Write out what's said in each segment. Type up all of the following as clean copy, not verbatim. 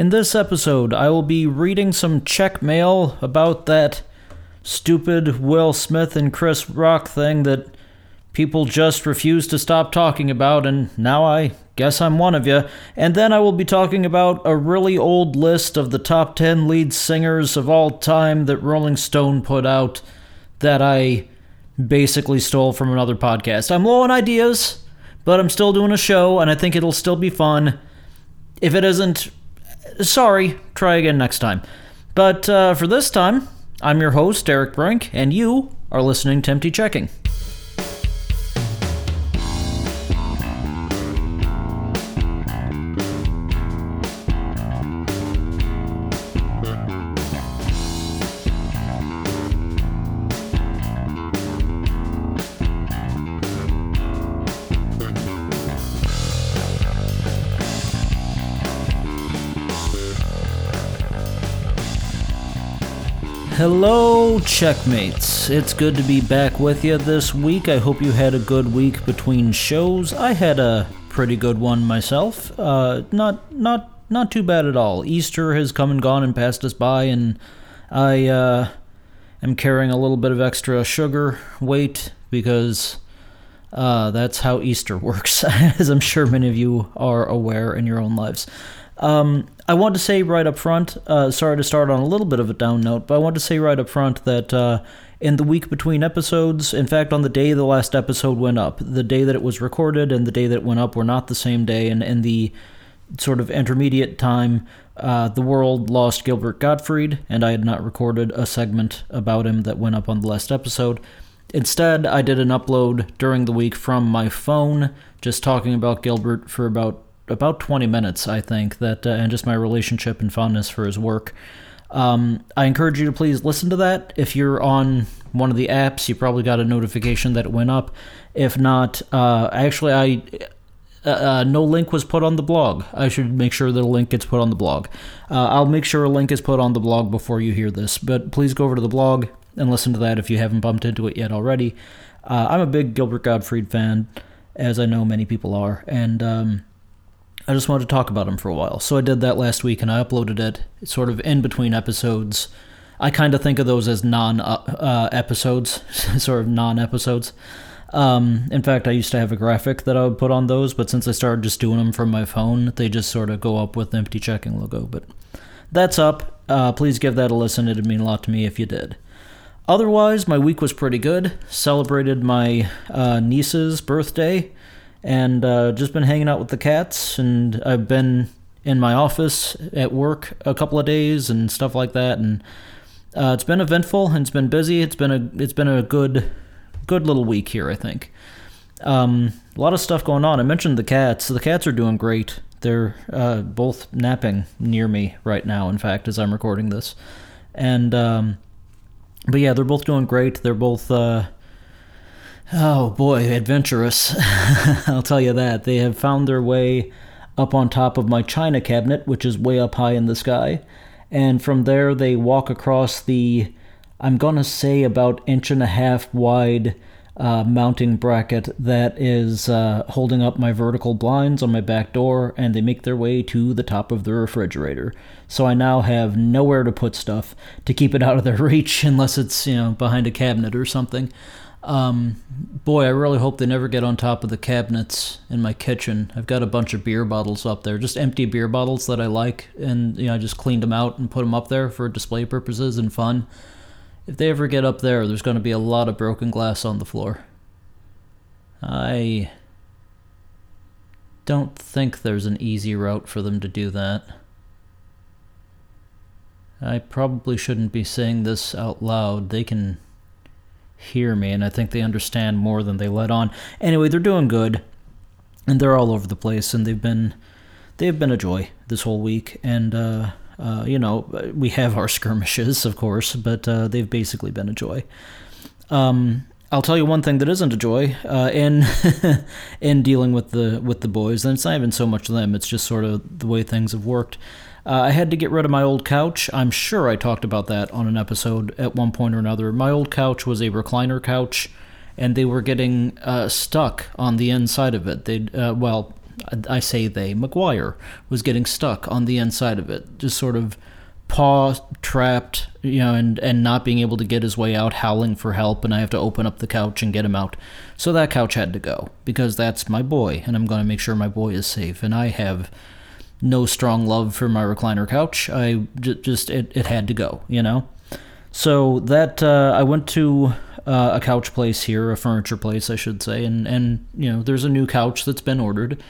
In this episode, I will be reading some Czech mail about that stupid Will Smith and Chris Rock thing that people just refuse to stop talking about, and now I guess I'm one of you. And then I will be talking about a really old list of the top 10 lead singers of all time that Rolling Stone put out that I basically stole from another podcast. I'm low on ideas, but I'm still doing a show, and I think it'll still be fun. If it isn't, sorry, try again next time. But for this time, I'm your host, Derek Brink, and you are listening to Empty Checking. Hello, checkmates. It's good to be back with you this week. I hope you had a good week between shows. I had a pretty good one myself. Not too bad at all. Easter has come and gone and passed us by, and I am carrying a little bit of extra sugar weight because that's how Easter works, as I'm sure many of you are aware in your own lives. I want to say right up front, sorry to start on a little bit of a down note, but I want to say right up front that in the week between episodes, in fact, on the day the last episode went up, the day that it was recorded and the day that it went up were not the same day, and in the sort of intermediate time, the world lost Gilbert Gottfried, and I had not recorded a segment about him that went up on the last episode. Instead, I did an upload during the week from my phone, just talking about Gilbert for about 20 minutes, I think, that and just my relationship and fondness for his work. I encourage you to please listen to that. If you're on one of the apps, you probably got a notification that it went up. If not, no link was put on the blog. I should make sure that a link gets put on the blog. I'll make sure a link is put on the blog before you hear this, but please go over to the blog and listen to that if you haven't bumped into it yet already. I'm a big Gilbert Gottfried fan, as I know many people are, and I just wanted to talk about him for a while. So I did that last week, and I uploaded it sort of in between episodes. I kind of think of those as non-episodes, sort of non-episodes. In fact, I used to have a graphic that I would put on those, but since I started just doing them from my phone, they just sort of go up with the Empty Checking logo. But that's up. Please give that a listen. It'd mean a lot to me if you did. Otherwise, my week was pretty good. Celebrated my niece's birthday. And just been hanging out with the cats, and I've been in my office at work a couple of days and stuff like that, and it's been eventful and it's been busy. It's been a good little week here, I think. A lot of stuff going on. I mentioned the cats. The cats are doing great. They're both napping near me right now, in fact, as I'm recording this. And but yeah, they're both doing great. They're both oh boy, adventurous. I'll tell you that. They have found their way up on top of my china cabinet, which is way up high in the sky. And from there, they walk across the, I'm going to say about 1.5 inch wide mounting bracket that is holding up my vertical blinds on my back door, and they make their way to the top of the refrigerator. So I now have nowhere to put stuff to keep it out of their reach unless it's, behind a cabinet or something. Boy, I really hope they never get on top of the cabinets in my kitchen. I've got a bunch of beer bottles up there, just empty beer bottles that I like, and I just cleaned them out and put them up there for display purposes and fun. If they ever get up there, there's going to be a lot of broken glass on the floor. I don't think there's an easy route for them to do that. I probably shouldn't be saying this out loud. They can hear me, and I think they understand more than they let on. Anyway, they're doing good, and they're all over the place, and they've been a joy this whole week. And we have our skirmishes, of course, but they've basically been a joy. I'll tell you one thing that isn't a joy in dealing with the boys, and it's not even so much them; it's just sort of the way things have worked. I had to get rid of my old couch. I'm sure I talked about that on an episode at one point or another. My old couch was a recliner couch, and they were getting stuck on the inside of it. They I say they, McGuire was getting stuck on the inside of it, just sort of paw trapped, you know, and not being able to get his way out, howling for help, and I have to open up the couch and get him out. So that couch had to go, because that's my boy, and I'm going to make sure my boy is safe. And I have no strong love for my recliner couch. I just, it had to go, you know? So that, I went to a couch place here, a furniture place, I should say, and you know, there's a new couch that's been ordered.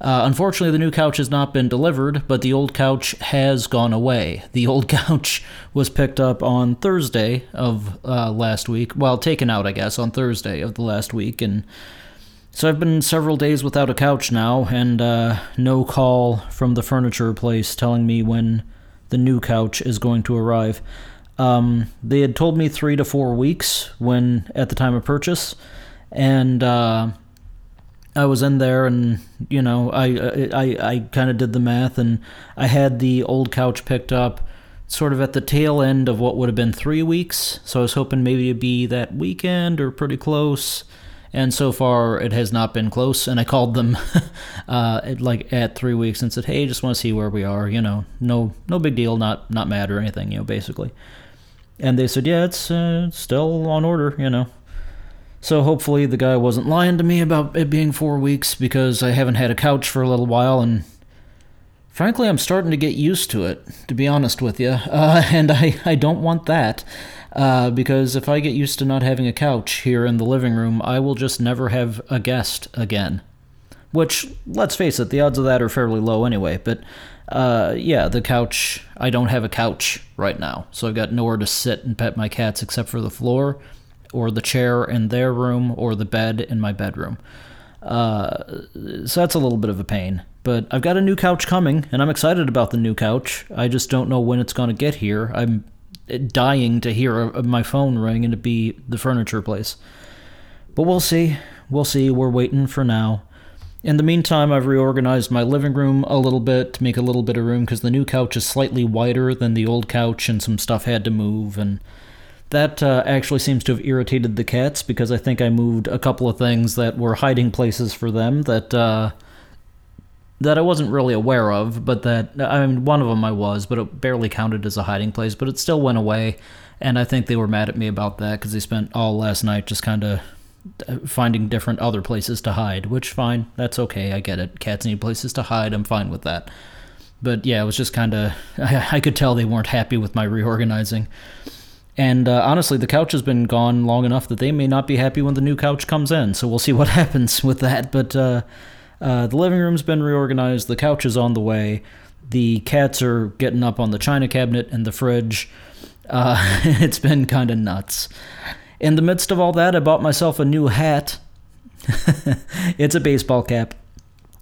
Unfortunately, the new couch has not been delivered, but the old couch has gone away. The old couch was picked up on Thursday of last week. Well, taken out, I guess, on Thursday of the last week. And so I've been several days without a couch now, and no call from the furniture place telling me when the new couch is going to arrive. They had told me 3 to 4 weeks when at the time of purchase, and I was in there, and you know, I kind of did the math, and I had the old couch picked up sort of at the tail end of what would have been 3 weeks. So I was hoping maybe it'd be that weekend or pretty close. And so far, it has not been close. And I called them at 3 weeks and said, "Hey, just want to see where we are. You know, no big deal, not mad or anything. You know, basically." And they said, "Yeah, it's still on order. You know." So hopefully the guy wasn't lying to me about it being 4 weeks, because I haven't had a couch for a little while, and frankly, I'm starting to get used to it, to be honest with you, and I don't want that, because if I get used to not having a couch here in the living room, I will just never have a guest again, which, let's face it, the odds of that are fairly low anyway, but yeah, the couch, I don't have a couch right now, so I've got nowhere to sit and pet my cats except for the floor, or the chair in their room, or the bed in my bedroom. So that's a little bit of a pain. But I've got a new couch coming, and I'm excited about the new couch. I just don't know when it's going to get here. I'm dying to hear my phone ring and to be the furniture place. But we'll see. We'll see. We're waiting for now. In the meantime, I've reorganized my living room a little bit to make a little bit of room, because the new couch is slightly wider than the old couch, and some stuff had to move, and that actually seems to have irritated the cats, because I think I moved a couple of things that were hiding places for them that I wasn't really aware of, but that, I mean, one of them I was, but it barely counted as a hiding place, but it still went away, and I think they were mad at me about that, because they spent all last night just kind of finding different other places to hide, which, fine, that's okay, I get it. Cats need places to hide, I'm fine with that. But yeah, it was just kind of, I could tell they weren't happy with my reorganizing. And honestly, the couch has been gone long enough that they may not be happy when the new couch comes in, so we'll see what happens with that. But the living room's been reorganized, the couch is on the way, the cats are getting up on the china cabinet and the fridge. It's been kind of nuts. In the midst of all that, I bought myself a new hat. It's a baseball cap,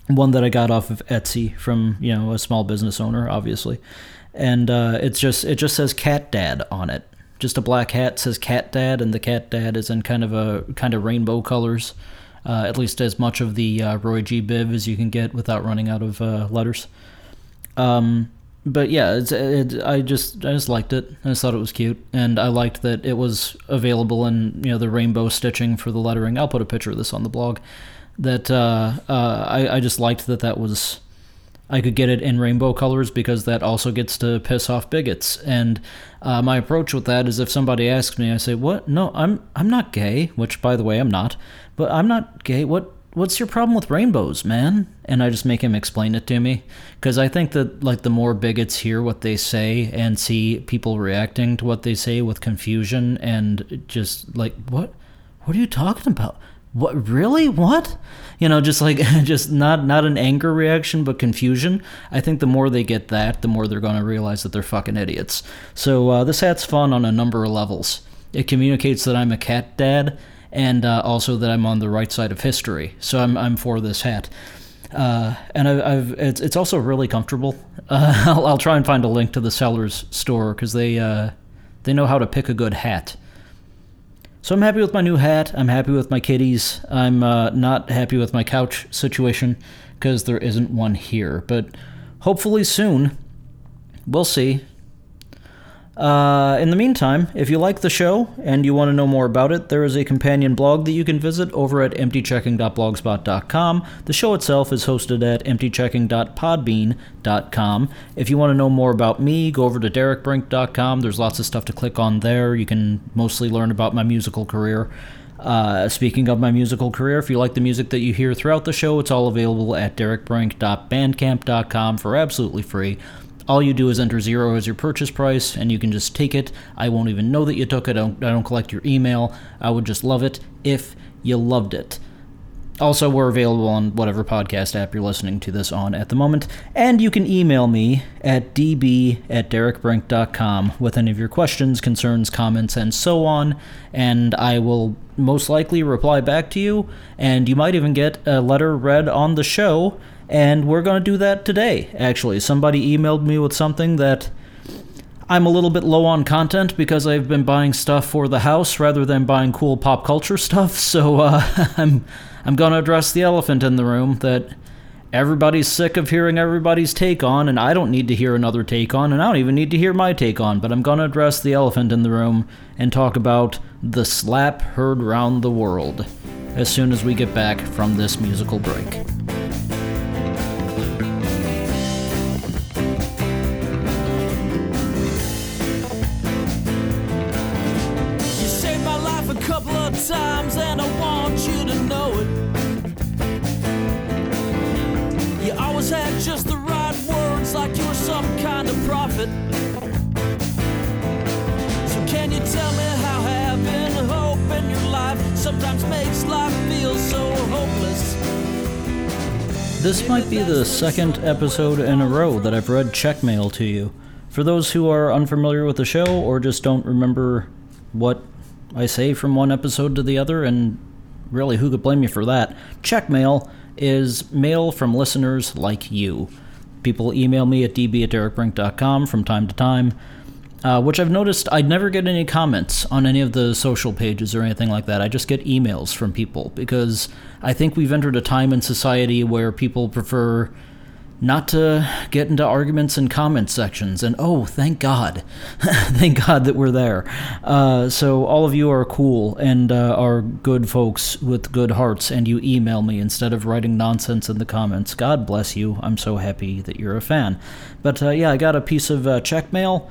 one that I got off of Etsy from, you know, a small business owner, obviously. And it just says Cat Dad on it. Just a black hat says Cat Dad, and the Cat Dad is in kind of rainbow colors, at least as much of the Roy G. Biv as you can get without running out of letters. But yeah, I just liked it. I just thought it was cute, and I liked that it was available in, you know, the rainbow stitching for the lettering. I'll put a picture of this on the blog. That I just liked that was. I could get it in rainbow colors, because that also gets to piss off bigots. And my approach with that is, if somebody asks me, I say, "What? No, I'm not gay," which, by the way, I'm not. But I'm not gay. What's your problem with rainbows, man? And I just make him explain it to me, because I think that, like, the more bigots hear what they say and see people reacting to what they say with confusion and just like, "What are you talking about? What, really? What?" You know, just like, just not an anger reaction, but confusion. I think the more they get that, the more they're going to realize that they're fucking idiots. So this hat's fun on a number of levels. It communicates that I'm a cat dad, and also that I'm on the right side of history. So I'm for this hat. And it's also really comfortable. I'll try and find a link to the seller's store, because they know how to pick a good hat. So I'm happy with my new hat, I'm happy with my kitties, I'm not happy with my couch situation, because there isn't one here, but hopefully soon, we'll see. In the meantime, if you like the show and you want to know more about it, there is a companion blog that you can visit over at emptychecking.blogspot.com. The show itself is hosted at emptychecking.podbean.com. If you want to know more about me, go over to derekbrink.com. There's lots of stuff to click on there. You can mostly learn about my musical career. Speaking of my musical career, if you like the music that you hear throughout the show, it's all available at derekbrink.bandcamp.com for absolutely free. All you do is enter 0 as your purchase price, and you can just take it. I won't even know that you took it. I don't collect your email. I would just love it if you loved it. Also, we're available on whatever podcast app you're listening to this on at the moment. And you can email me at db@derekbrink.com with any of your questions, concerns, comments, and so on. And I will most likely reply back to you, and you might even get a letter read on the show. And we're going to do that today, actually. Somebody emailed me with something that I'm a little bit low on content because I've been buying stuff for the house rather than buying cool pop culture stuff. So I'm going to address the elephant in the room that everybody's sick of hearing everybody's take on, and I don't need to hear another take on, and I don't even need to hear my take on. But I'm going to address the elephant in the room and talk about the slap heard round the world as soon as we get back from this musical break. Times, and I want you to know it. You always had just the right words, like you were some kind of prophet. So can you tell me how having hope in your life sometimes makes life feel so hopeless? This might be the second episode in a row that I've read checkmail to you. For those who are unfamiliar with the show or just don't remember what I say from one episode to the other, and really, who could blame me for that? Checkmail is mail from listeners like you. People email me at db@derekbrink.com from time to time, which I've noticed I'd never get any comments on any of the social pages or anything like that. I just get emails from people because I think we've entered a time in society where people prefer not to get into arguments and comment sections, and oh, thank God. Thank God that we're there. So all of you are cool and are good folks with good hearts, and you email me instead of writing nonsense in the comments. God bless you. I'm so happy that you're a fan. But yeah, I got a piece of checkmail,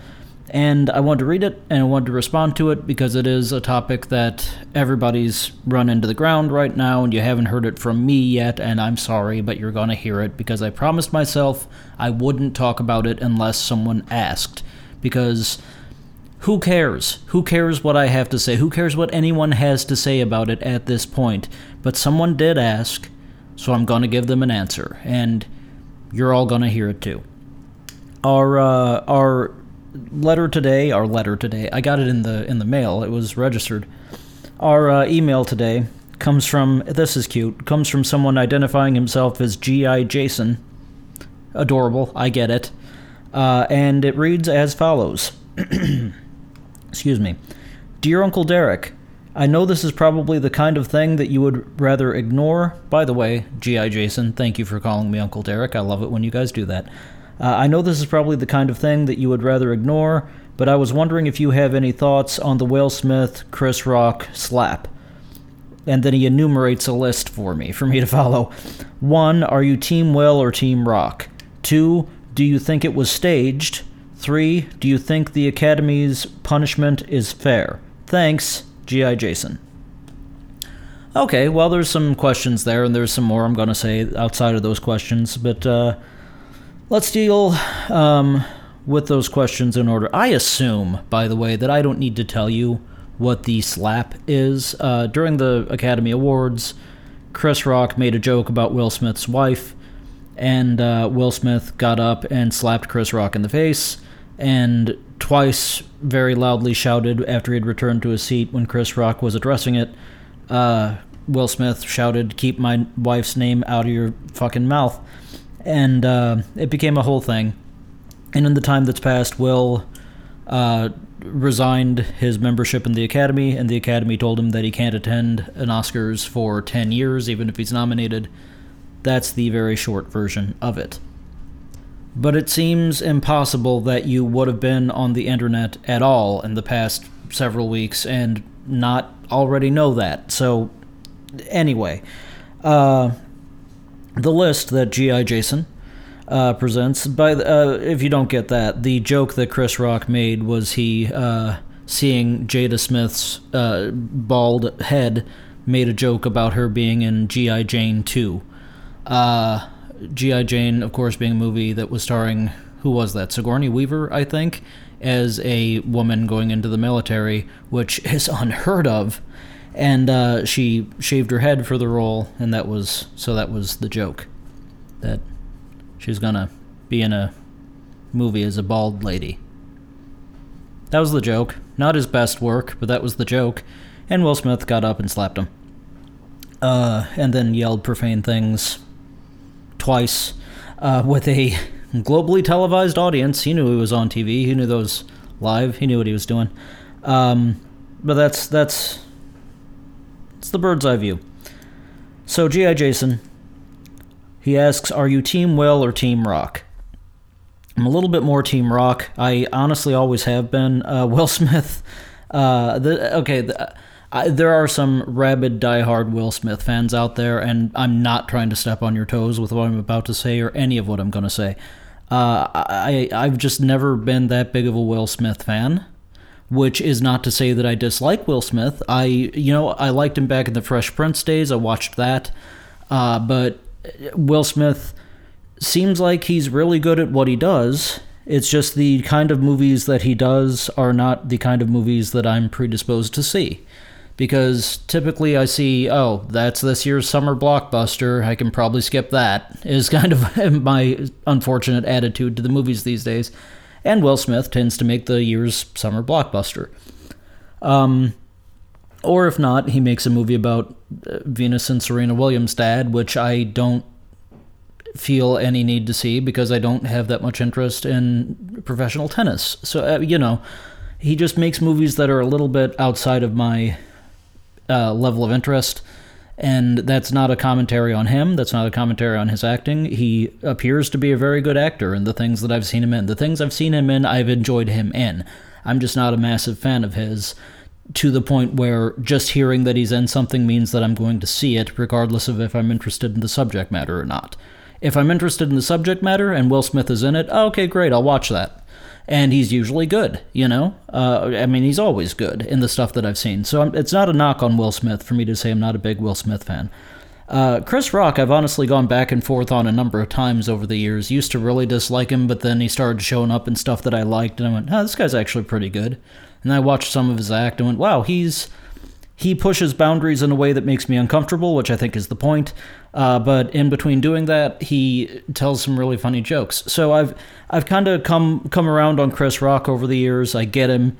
and I wanted to read it, and I wanted to respond to it because it is a topic that everybody's run into the ground right now, and you haven't heard it from me yet, and I'm sorry, but you're going to hear it because I promised myself I wouldn't talk about it unless someone asked, because who cares? Who cares what I have to say? Who cares what anyone has to say about it at this point? But someone did ask, so I'm going to give them an answer, and you're all going to hear it too. Our letter today, I got it in the mail, it was registered. Our email today comes from, this is cute, comes from someone identifying himself as G.I. Jason. Adorable, I get it. And it reads as follows. Excuse me. Dear Uncle Derek, I know this is probably the kind of thing that you would rather ignore. By the way, G.I. Jason, thank you for calling me Uncle Derek. I love it when you guys do that. I know this is probably the kind of thing that you would rather ignore, but I was wondering if you have any thoughts on the Will Smith, Chris Rock slap. And then he enumerates a list for me to follow. 1, are you Team Will or Team Rock? 2, do you think it was staged? 3, do you think the Academy's punishment is fair? Thanks, G.I. Jason. Okay, well, there's some questions there, and there's some more I'm going to say outside of those questions, but, let's deal with those questions in order. I assume, by the way, that I don't need to tell you what the slap is. During the Academy Awards, Chris Rock made a joke about Will Smith's wife, and Will Smith got up and slapped Chris Rock in the face, and twice very loudly shouted after he had returned to his seat when Chris Rock was addressing it. Will Smith shouted, "Keep my wife's name out of your fucking mouth." And it became a whole thing. And in the time that's passed, Will resigned his membership in the Academy, and the Academy told him that he can't attend an Oscars for 10 years, even if he's nominated. That's the very short version of it. But it seems impossible that you would have been on the internet at all in the past several weeks and not already know that. So, anyway, the list that G.I. Jason presents, if you don't get that, the joke that Chris Rock made was he, seeing Jada Smith's bald head, made a joke about her being in G.I. Jane 2. G.I. Jane, of course, being a movie that was starring, who was that? Sigourney Weaver, I think, as a woman going into the military, which is unheard of. And she shaved her head for the role, and that was the joke, that she's gonna be in a movie as a bald lady. That was the joke. Not his best work, but that was the joke. And Will Smith got up and slapped him. And then yelled profane things twice with a globally televised audience. He knew he was on TV. He knew that was live. He knew what he was doing. But that's the bird's eye view. So G.I. Jason, he asks, are you Team Will or Team Rock? I'm a little bit more Team Rock. I honestly always have been. Will Smith... there are some rabid, diehard Will Smith fans out there, and I'm not trying to step on your toes with what I'm about to say or any of what I'm going to say. I've just never been that big of a Will Smith fan, which is not to say that I dislike Will Smith. I liked him back in the Fresh Prince days. I watched that. But Will Smith seems like he's really good at what he does. It's just the kind of movies that he does are not the kind of movies that I'm predisposed to see. Because typically I see, oh, that's this year's summer blockbuster, I can probably skip that, is kind of my unfortunate attitude to the movies these days. And Will Smith tends to make the year's summer blockbuster. Or if not, he makes a movie about Venus and Serena Williams' dad, which I don't feel any need to see because I don't have that much interest in professional tennis. So, he just makes movies that are a little bit outside of my level of interest, and that's not a commentary on him. That's not a commentary on his acting. He appears to be a very good actor in the things that I've seen him in. The things I've seen him in, I've enjoyed him in. I'm just not a massive fan of his, to the point where just hearing that he's in something means that I'm going to see it, regardless of if I'm interested in the subject matter or not. If I'm interested in the subject matter and Will Smith is in it, okay, great, I'll watch that. And he's usually good, he's always good in the stuff that I've seen. So it's not a knock on Will Smith for me to say I'm not a big Will Smith fan. Chris Rock, I've honestly gone back and forth on a number of times over the years. Used to really dislike him, but then he started showing up in stuff that I liked, and I went, this guy's actually pretty good. And I watched some of his act and went, wow, he pushes boundaries in a way that makes me uncomfortable, which I think is the point. But in between doing that, he tells some really funny jokes. So I've kind of come around on Chris Rock over the years. I get him.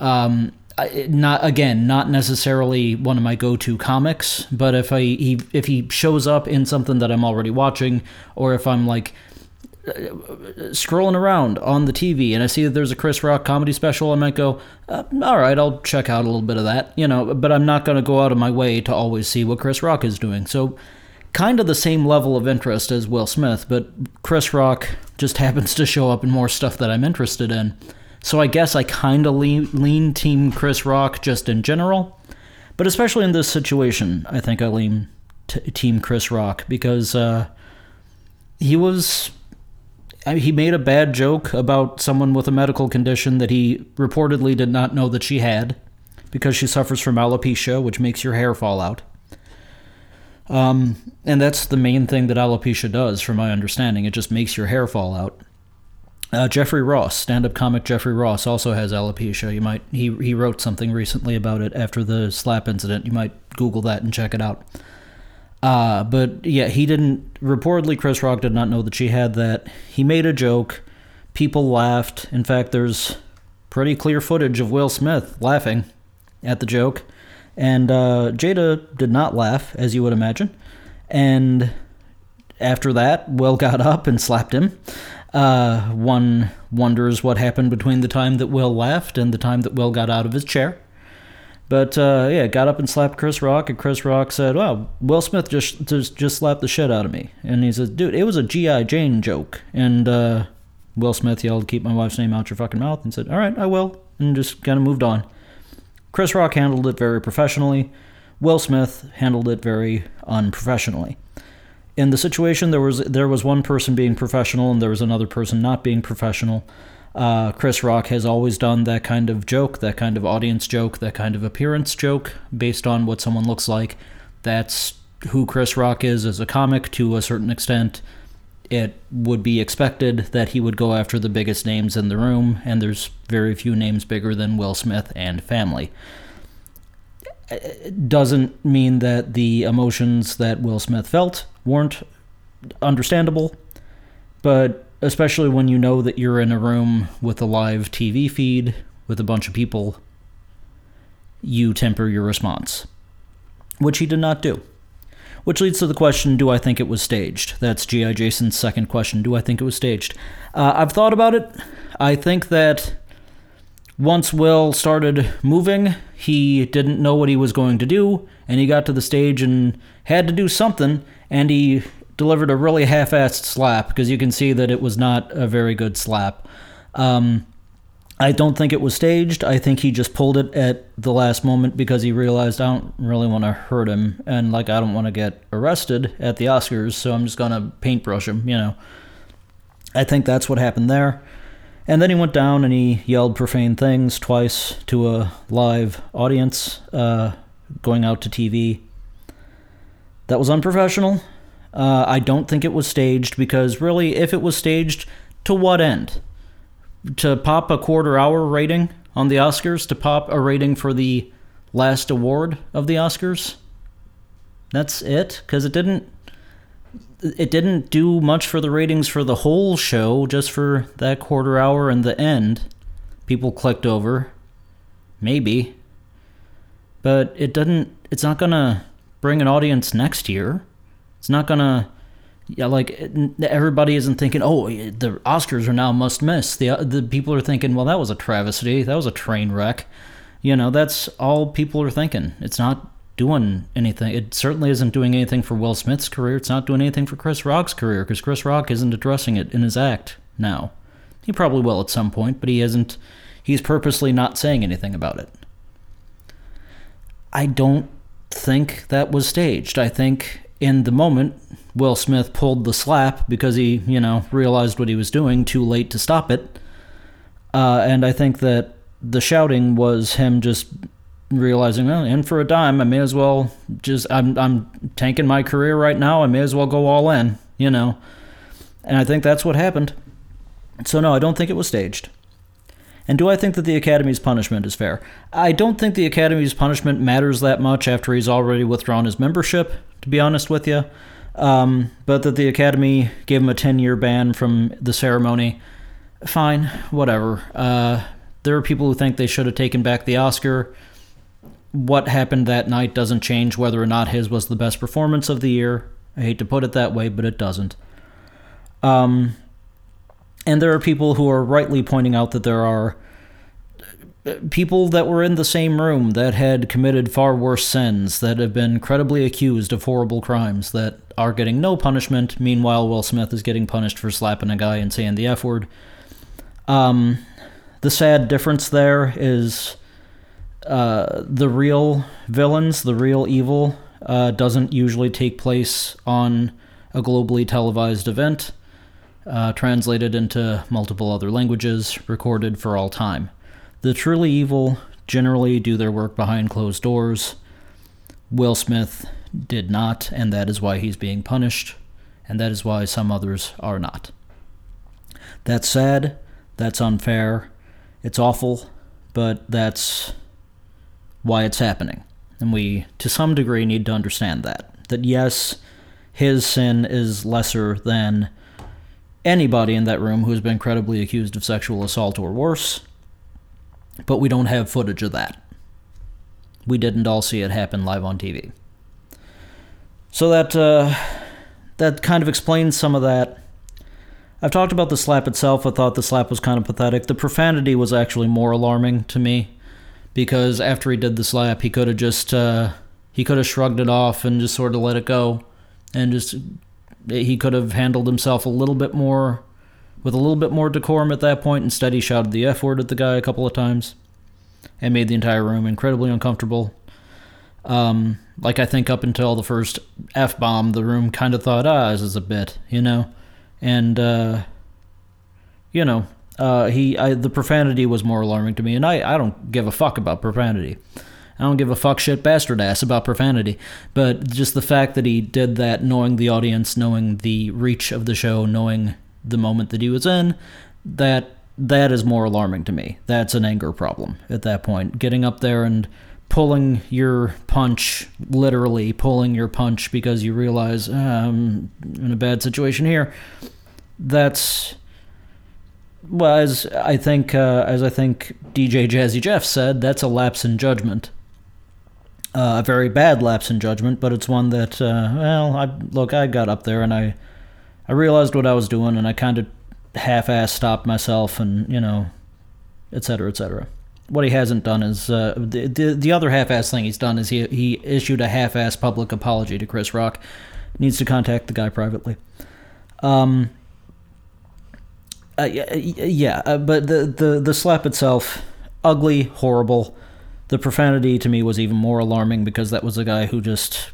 Not necessarily one of my go-to comics, but if he shows up in something that I'm already watching, or if I'm like scrolling around on the TV and I see that there's a Chris Rock comedy special, I might go, all right, I'll check out a little bit of that, but I'm not going to go out of my way to always see what Chris Rock is doing. So kind of the same level of interest as Will Smith, but Chris Rock just happens to show up in more stuff that I'm interested in. So I guess I kind of lean Team Chris Rock just in general, but especially in this situation, I think I lean Team Chris Rock because he made a bad joke about someone with a medical condition that he reportedly did not know that she had because she suffers from alopecia, which makes your hair fall out. And that's the main thing that alopecia does, from my understanding. It just makes your hair fall out. Jeffrey Ross, stand-up comic Jeffrey Ross, also has alopecia. He wrote something recently about it after the slap incident. You might Google that and check it out. But yeah, Chris Rock did not know that she had that. He made a joke. People laughed. In fact, there's pretty clear footage of Will Smith laughing at the joke. And Jada did not laugh, as you would imagine. And after that, Will got up and slapped him. One wonders what happened between the time that Will laughed and the time that Will got out of his chair. But, got up and slapped Chris Rock, and Chris Rock said, well, Will Smith just slapped the shit out of me. And he said, dude, it was a G.I. Jane joke, and Will Smith yelled, "Keep my wife's name out your fucking mouth," and said, "All right, I will," and just kind of moved on. Chris Rock handled it very professionally. Will Smith handled it very unprofessionally. In the situation, there was one person being professional and there was another person not being professional. Chris Rock has always done that kind of joke, that kind of audience joke, that kind of appearance joke based on what someone looks like. That's who Chris Rock is as a comic to a certain extent. It would be expected that he would go after the biggest names in the room, and there's very few names bigger than Will Smith and family. It doesn't mean that the emotions that Will Smith felt weren't understandable, but especially when you know that you're in a room with a live TV feed with a bunch of people, you temper your response, which he did not do. Which leads to the question, do I think it was staged? That's G.I. Jason's second question, do I think it was staged? I've thought about it. I think that once Will started moving, he didn't know what he was going to do, and he got to the stage and had to do something, and he delivered a really half-assed slap, because you can see that it was not a very good slap. I don't think it was staged. I think he just pulled it at the last moment because he realized, I don't really want to hurt him, and like I don't want to get arrested at the Oscars, so I'm just going to paintbrush him, you know. I think that's what happened there. And then he went down and he yelled profane things twice to a live audience, going out to TV. That was unprofessional. I don't think it was staged, because really, if it was staged, to what end? To pop a quarter-hour rating on the Oscars? To pop a rating for the last award of the Oscars? That's it? Because it didn't do much for the ratings for the whole show, just for that quarter hour and the end. People clicked over. Maybe. But it's not going to bring an audience next year. It's not going to... Yeah, like, everybody isn't thinking, oh, the Oscars are now must-miss. The people are thinking, well, that was a travesty. That was a train wreck. You know, that's all people are thinking. It's not doing anything. It certainly isn't doing anything for Will Smith's career. It's not doing anything for Chris Rock's career, because Chris Rock isn't addressing it in his act now. He probably will at some point, but he isn't. He's purposely not saying anything about it. I don't think that was staged. I think... in the moment, Will Smith pulled the slap because he, you know, realized what he was doing, too late to stop it. And I think that the shouting was him just realizing, oh, in for a dime, I may as well just, I'm tanking my career right now, I may as well go all in, you know. And I think that's what happened. So no, I don't think it was staged. And do I think that the Academy's punishment is fair? I don't think the Academy's punishment matters that much after he's already withdrawn his membership, to be honest with you. But that the Academy gave him a 10-year ban from the ceremony, fine, whatever. There are people who think they should have taken back the Oscar. What happened that night doesn't change whether or not his was the best performance of the year. I hate to put it that way, but it doesn't. And there are people who are rightly pointing out that there are people that were in the same room that had committed far worse sins, that have been credibly accused of horrible crimes, that are getting no punishment. Meanwhile, Will Smith is getting punished for slapping a guy and saying the F word. The sad difference there is the real villains, the real evil, doesn't usually take place on a globally televised event, translated into multiple other languages, recorded for all time. The truly evil generally do their work behind closed doors. Will Smith did not, and that is why he's being punished, and that is why some others are not. That's sad, that's unfair, it's awful, but that's why it's happening. And we, to some degree, need to understand that. That yes, his sin is lesser than anybody in that room who's been credibly accused of sexual assault or worse, but we don't have footage of that. We didn't all see it happen live on TV. So that kind of explains some of that. I've talked about the slap itself. I thought the slap was kind of pathetic. The profanity was actually more alarming to me, because after he did the slap, he could have just shrugged it off and just sort of let it go, and just he could have handled himself a little bit more With a little bit more decorum at that point, instead he shouted the F word at the guy a couple of times and made the entire room incredibly uncomfortable. I think up until the first F-bomb, the room kind of thought, this is a bit, you know? And, the profanity was more alarming to me, and I don't give a fuck about profanity. I don't give a fuck shit bastard ass about profanity, but just the fact that he did that, knowing the audience, knowing the reach of the show, knowing the moment that he was in, that is more alarming to me. That's an anger problem at that point. Getting up there and pulling your punch, literally pulling your punch, because you realize, I'm in a bad situation here. That's... Well, as I think DJ Jazzy Jeff said, that's a lapse in judgment. A very bad lapse in judgment, but it's one that, I got up there and I realized what I was doing, and I kind of half-ass stopped myself, and, et cetera, et cetera. What he hasn't done is, the other half-ass thing he's done is he issued a half-ass public apology to Chris Rock. Needs to contact the guy privately. But the slap itself, ugly, horrible. The profanity to me was even more alarming, because that was a guy who just,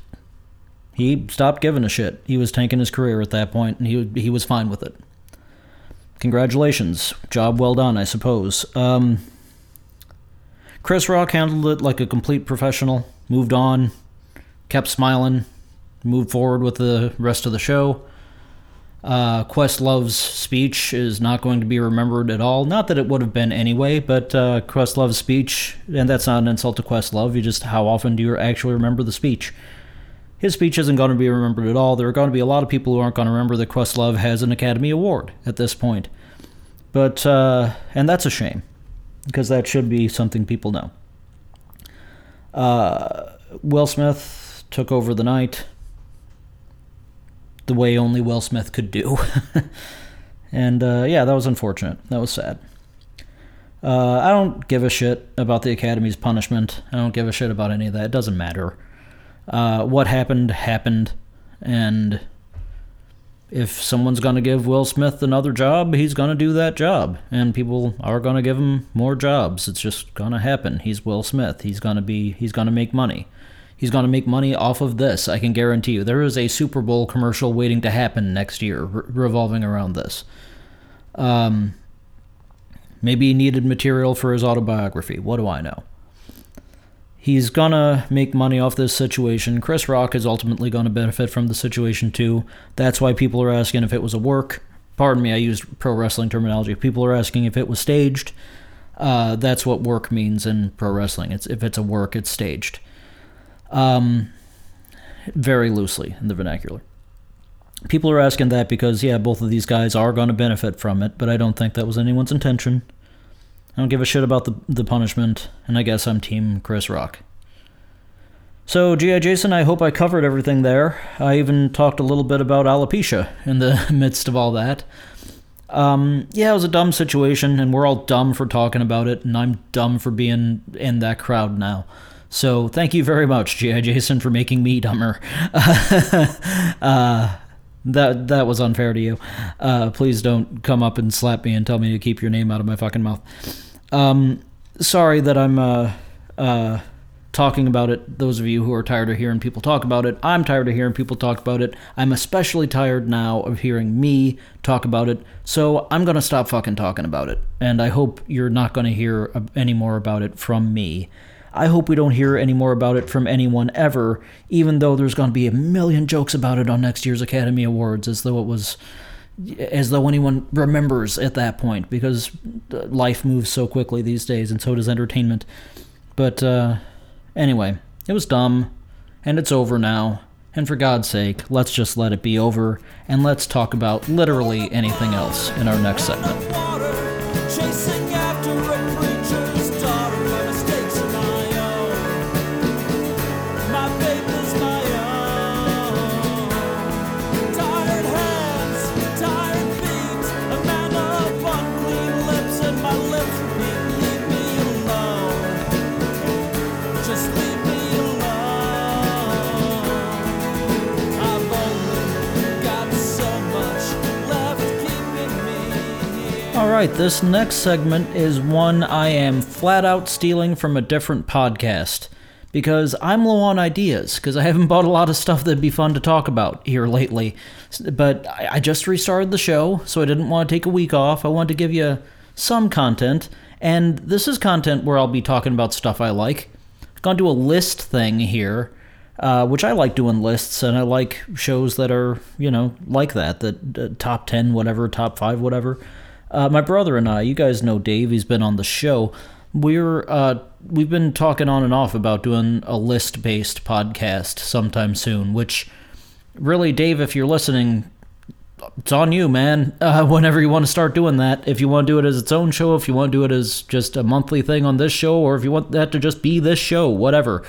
he stopped giving a shit. He was tanking his career at that point, and he was fine with it. Congratulations. Job well done, I suppose. Chris Rock handled it like a complete professional, moved on, kept smiling, moved forward with the rest of the show. Questlove's speech is not going to be remembered at all. Not that it would have been anyway, but Questlove's speech, and that's not an insult to Questlove, you just, how often do you actually remember the speech? His speech isn't going to be remembered at all. There are going to be a lot of people who aren't going to remember that Questlove has an Academy Award at this point. But, and that's a shame, because that should be something people know. Will Smith took over the night the way only Will Smith could do. And, that was unfortunate. That was sad. I don't give a shit about the Academy's punishment. I don't give a shit about any of that. It doesn't matter. What happened, happened. And if someone's going to give Will Smith another job, he's going to do that job. And people are going to give him more jobs. It's just going to happen. He's Will Smith. He's going to make money. He's going to make money off of this, I can guarantee you. There is a Super Bowl commercial waiting to happen next year revolving around this. Maybe he needed material for his autobiography. What do I know? He's going to make money off this situation. Chris Rock is ultimately going to benefit from the situation, too. That's why people are asking if it was a work. Pardon me, I used pro wrestling terminology. People are asking if it was staged. That's what work means in pro wrestling. If it's a work, it's staged. Very loosely in the vernacular. People are asking that because, both of these guys are going to benefit from it, but I don't think that was anyone's intention. I don't give a shit about the punishment, and I guess I'm Team Chris Rock. So, G.I. Jason, I hope I covered everything there. I even talked a little bit about alopecia in the midst of all that. It was a dumb situation, and we're all dumb for talking about it, and I'm dumb for being in that crowd now. So thank you very much, G.I. Jason, for making me dumber. That was unfair to you. Please don't come up and slap me and tell me to keep your name out of my fucking mouth. Sorry that I'm talking about it. Those of you who are tired of hearing people talk about it, I'm tired of hearing people talk about it. I'm especially tired now of hearing me talk about it. So I'm going to stop fucking talking about it. And I hope you're not going to hear any more about it from me. I hope we don't hear any more about it from anyone ever, even though there's going to be a million jokes about it on next year's Academy Awards, as though anyone remembers at that point, because life moves so quickly these days, and so does entertainment. But anyway, it was dumb, and it's over now, and for God's sake, let's just let it be over, and let's talk about literally anything else in our next segment. right, this next segment is one I am flat out stealing from a different podcast, because I'm low on ideas, because I haven't bought a lot of stuff that'd be fun to talk about here lately. But I just restarted the show, so I didn't want to take a week off. I wanted to give you some content, and this is content where I'll be talking about stuff I like. I've gone to a list thing here, which I like doing lists, and I like shows that are, you know, like that, the top 10, whatever, top 5, whatever. My brother and I, you guys know Dave, he's been on the show, We've been talking on and off about doing a list-based podcast sometime soon, which really, Dave, if you're listening, it's on you, man. Whenever you want to start doing that, if you want to do it as its own show, if you want to do it as just a monthly thing on this show, or if you want that to just be this show, whatever,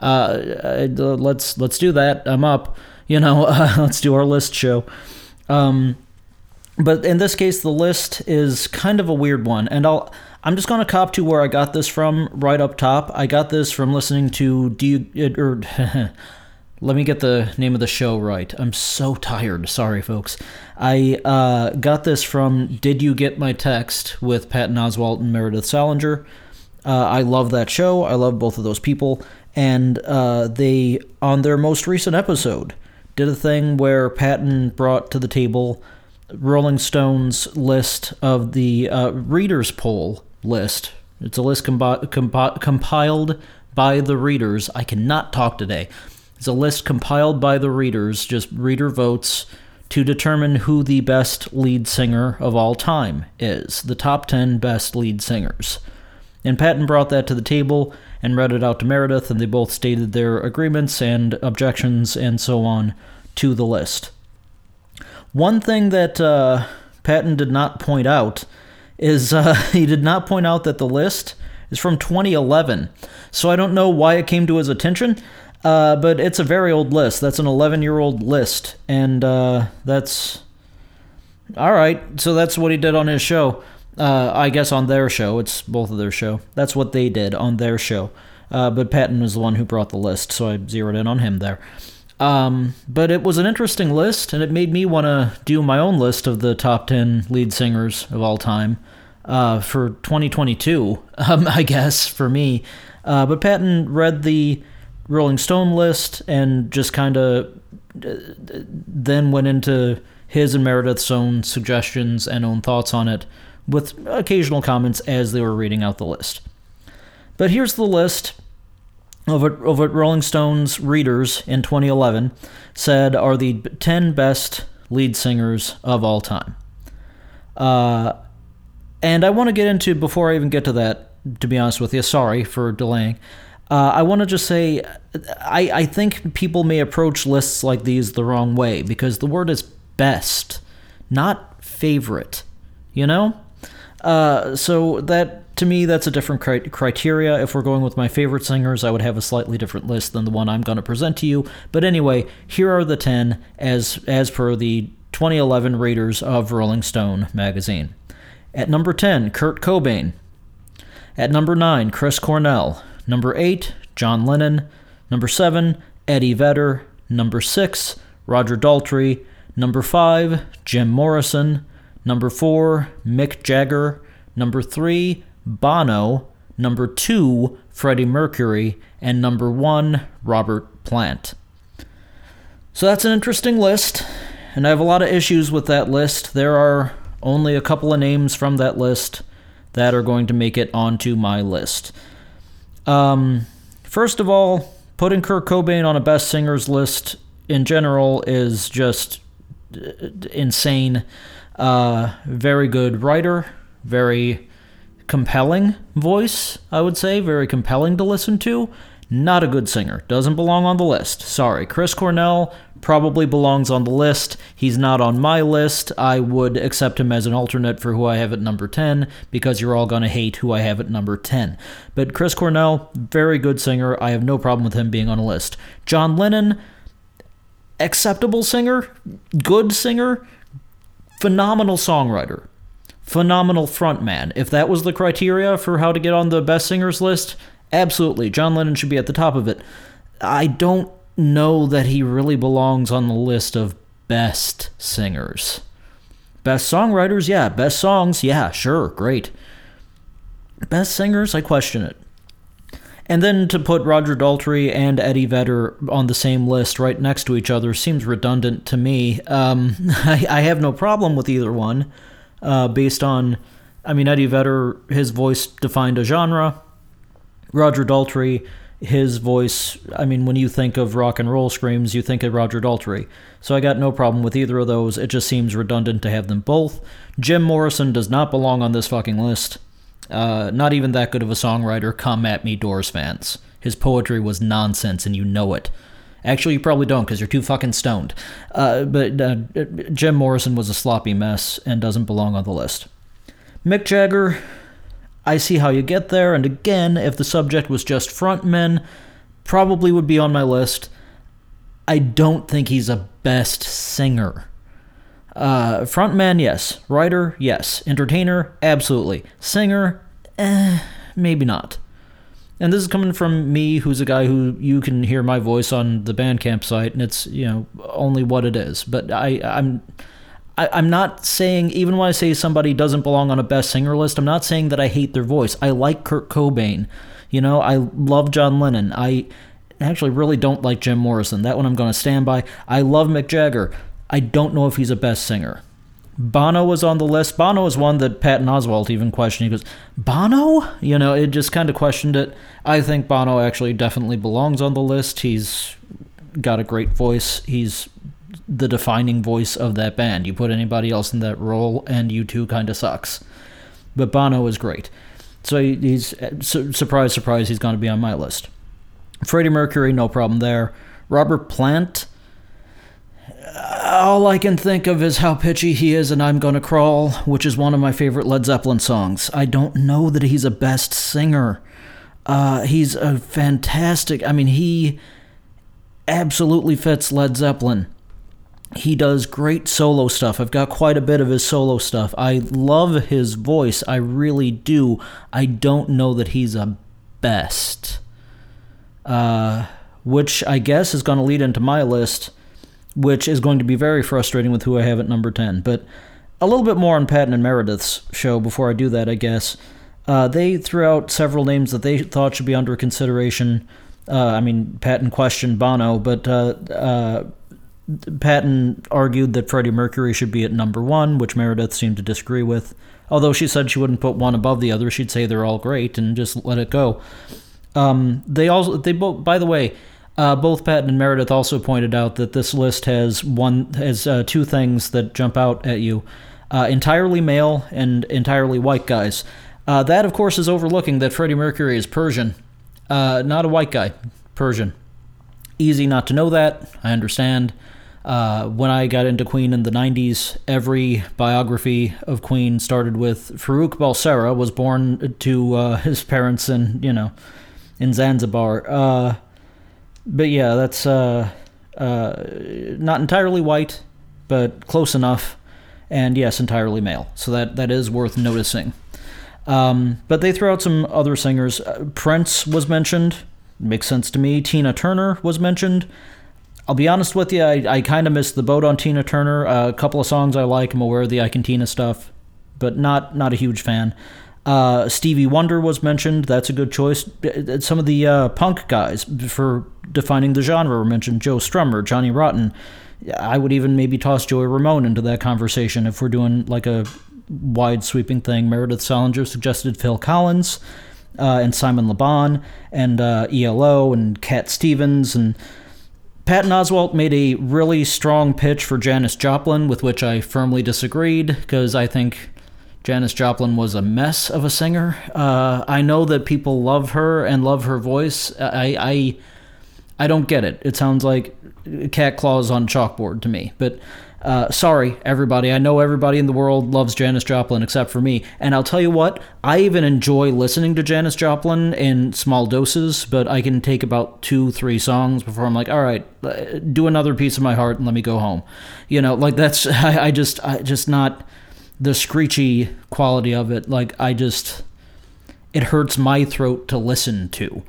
let's do that. I'm up. You know, let's do our list show. But in this case, the list is kind of a weird one, and I'm just going to cop to where I got this from right up top. I got this from listening to let me get the name of the show right. I'm so tired. Sorry, folks. I got this from Did You Get My Text with Patton Oswalt and Meredith Salinger. I love that show. I love both of those people. And they, on their most recent episode, did a thing where Patton brought to the table Rolling Stone's list of the readers' poll list. It's a list compiled by the readers. I cannot talk today. It's a list compiled by the readers, just reader votes, to determine who the best lead singer of all time is, the top 10 best lead singers. And Patton brought that to the table and read it out to Meredith, and they both stated their agreements and objections and so on to the list. One thing that Patton did not point out is he did not point out that the list is from 2011. So I don't know why it came to his attention, but it's a very old list. That's an 11-year-old list, and that's... All right, so that's what he did on his show. I guess on their show. It's both of their show. That's what they did on their show. But Patton was the one who brought the list, so I zeroed in on him there. But it was an interesting list, and it made me want to do my own list of the top 10 lead singers of all time for 2022, I guess, for me. But Patton read the Rolling Stone list and just kind of then went into his and Meredith's own suggestions and own thoughts on it with occasional comments as they were reading out the list. But here's the list. Over at Rolling Stone's readers in 2011 said are the 10 best lead singers of all time. And I want to get into, before I even get to that, to be honest with you, sorry for delaying, I want to just say I think people may approach lists like these the wrong way, because the word is best, not favorite, you know? So that... To me, that's a different criteria. If we're going with my favorite singers, I would have a slightly different list than the one I'm going to present to you. But anyway, here are the 10 as per the 2011 readers of Rolling Stone magazine. At number 10, Kurt Cobain. At number 9, Chris Cornell. Number 8, John Lennon. Number 7, Eddie Vedder. Number 6, Roger Daltrey. Number 5, Jim Morrison. Number 4, Mick Jagger. Number 3, Bono, number 2, Freddie Mercury, and number 1, Robert Plant. So that's an interesting list, and I have a lot of issues with that list. There are only a couple of names from that list that are going to make it onto my list. First of all, putting Kurt Cobain on a best singers list in general is just insane. Very good writer, very... compelling voice, I would say. Very compelling to listen to. Not a good singer. Doesn't belong on the list. Sorry. Chris Cornell probably belongs on the list. He's not on my list. I would accept him as an alternate for who I have at number 10, because you're all going to hate who I have at number 10. But Chris Cornell, very good singer. I have no problem with him being on a list. John Lennon, acceptable singer, good singer, phenomenal songwriter. Phenomenal frontman. If that was the criteria for how to get on the best singers list, absolutely. John Lennon should be at the top of it. I don't know that he really belongs on the list of best singers. Best songwriters, yeah. Best songs, yeah, sure, great. Best singers, I question it. And then to put Roger Daltrey and Eddie Vedder on the same list right next to each other seems redundant to me. I have no problem with either one, based on, I mean, Eddie Vedder, his voice defined a genre. Roger Daltrey, his voice, I mean, when you think of rock and roll screams, you think of Roger Daltrey. So I got no problem with either of those. It just seems redundant to have them both. Jim Morrison does not belong on this fucking list. Not even that good of a songwriter. Come at me, Doors fans. His poetry was nonsense, and you know it. Actually, you probably don't, because you're too fucking stoned. But Jim Morrison was a sloppy mess and doesn't belong on the list. Mick Jagger, I see how you get there, and again, if the subject was just frontmen, probably would be on my list. I don't think he's a best singer. Frontman, yes. Writer, yes. Entertainer, absolutely. Singer, maybe not. And this is coming from me, who's a guy who you can hear my voice on the Bandcamp site, and it's, you know, only what it is. But I'm not saying, even when I say somebody doesn't belong on a best singer list, I'm not saying that I hate their voice. I like Kurt Cobain. You know, I love John Lennon. I actually really don't like Jim Morrison. That one I'm going to stand by. I love Mick Jagger. I don't know if he's a best singer. Bono was on the list. Bono is one that Patton Oswalt even questioned. He goes, Bono? You know, it just kind of questioned it. I think Bono actually definitely belongs on the list. He's got a great voice. He's the defining voice of that band. You put anybody else in that role, and U2 kind of sucks. But Bono is great. So he's, surprise, surprise, he's going to be on my list. Freddie Mercury, no problem there. Robert Plant, all I can think of is how pitchy he is in I'm Gonna Crawl, which is one of my favorite Led Zeppelin songs. I don't know that he's a best singer. He's a fantastic... I mean, he absolutely fits Led Zeppelin. He does great solo stuff. I've got quite a bit of his solo stuff. I love his voice. I really do. I don't know that he's a best. Which I guess is going to lead into my list, which is going to be very frustrating with who I have at number 10. But a little bit more on Patton and Meredith's show before I do that, I guess. They threw out several names that they thought should be under consideration. I mean, Patton questioned Bono, but Patton argued that Freddie Mercury should be at number 1, which Meredith seemed to disagree with. Although she said she wouldn't put one above the other, she'd say they're all great and just let it go. They both, by the way, both Patton and Meredith also pointed out that this list has two things that jump out at you. Entirely male and entirely white guys. That, of course, is overlooking that Freddie Mercury is Persian. Not a white guy. Persian. Easy not to know that. I understand. When I got into Queen in the 90s, every biography of Queen started with Farouk Balsera was born to his parents in Zanzibar. But yeah, that's not entirely white, but close enough, and yes, entirely male. So that is worth noticing. But they throw out some other singers. Prince was mentioned. Makes sense to me. Tina Turner was mentioned. I'll be honest with you, I kind of missed the boat on Tina Turner. A couple of songs I like. I'm aware of the I Can Tina stuff, but not a huge fan. Stevie Wonder was mentioned. That's a good choice. Some of the punk guys for defining the genre were mentioned. Joe Strummer, Johnny Rotten. I would even maybe toss Joey Ramone into that conversation if we're doing like a wide sweeping thing. Meredith Salinger suggested Phil Collins and Simon Le Bon and ELO and Cat Stevens. And Patton Oswalt made a really strong pitch for Janis Joplin, with which I firmly disagreed, because I think Janis Joplin was a mess of a singer. I know that people love her and love her voice. I don't get it. It sounds like cat claws on chalkboard to me. But sorry, everybody. I know everybody in the world loves Janis Joplin except for me. And I'll tell you what, I even enjoy listening to Janis Joplin in small doses, but I can take about 2-3 songs before I'm like, all right, do another piece of my heart and let me go home. You know, like that's, I just not... the screechy quality of it, like, it hurts my throat to listen to.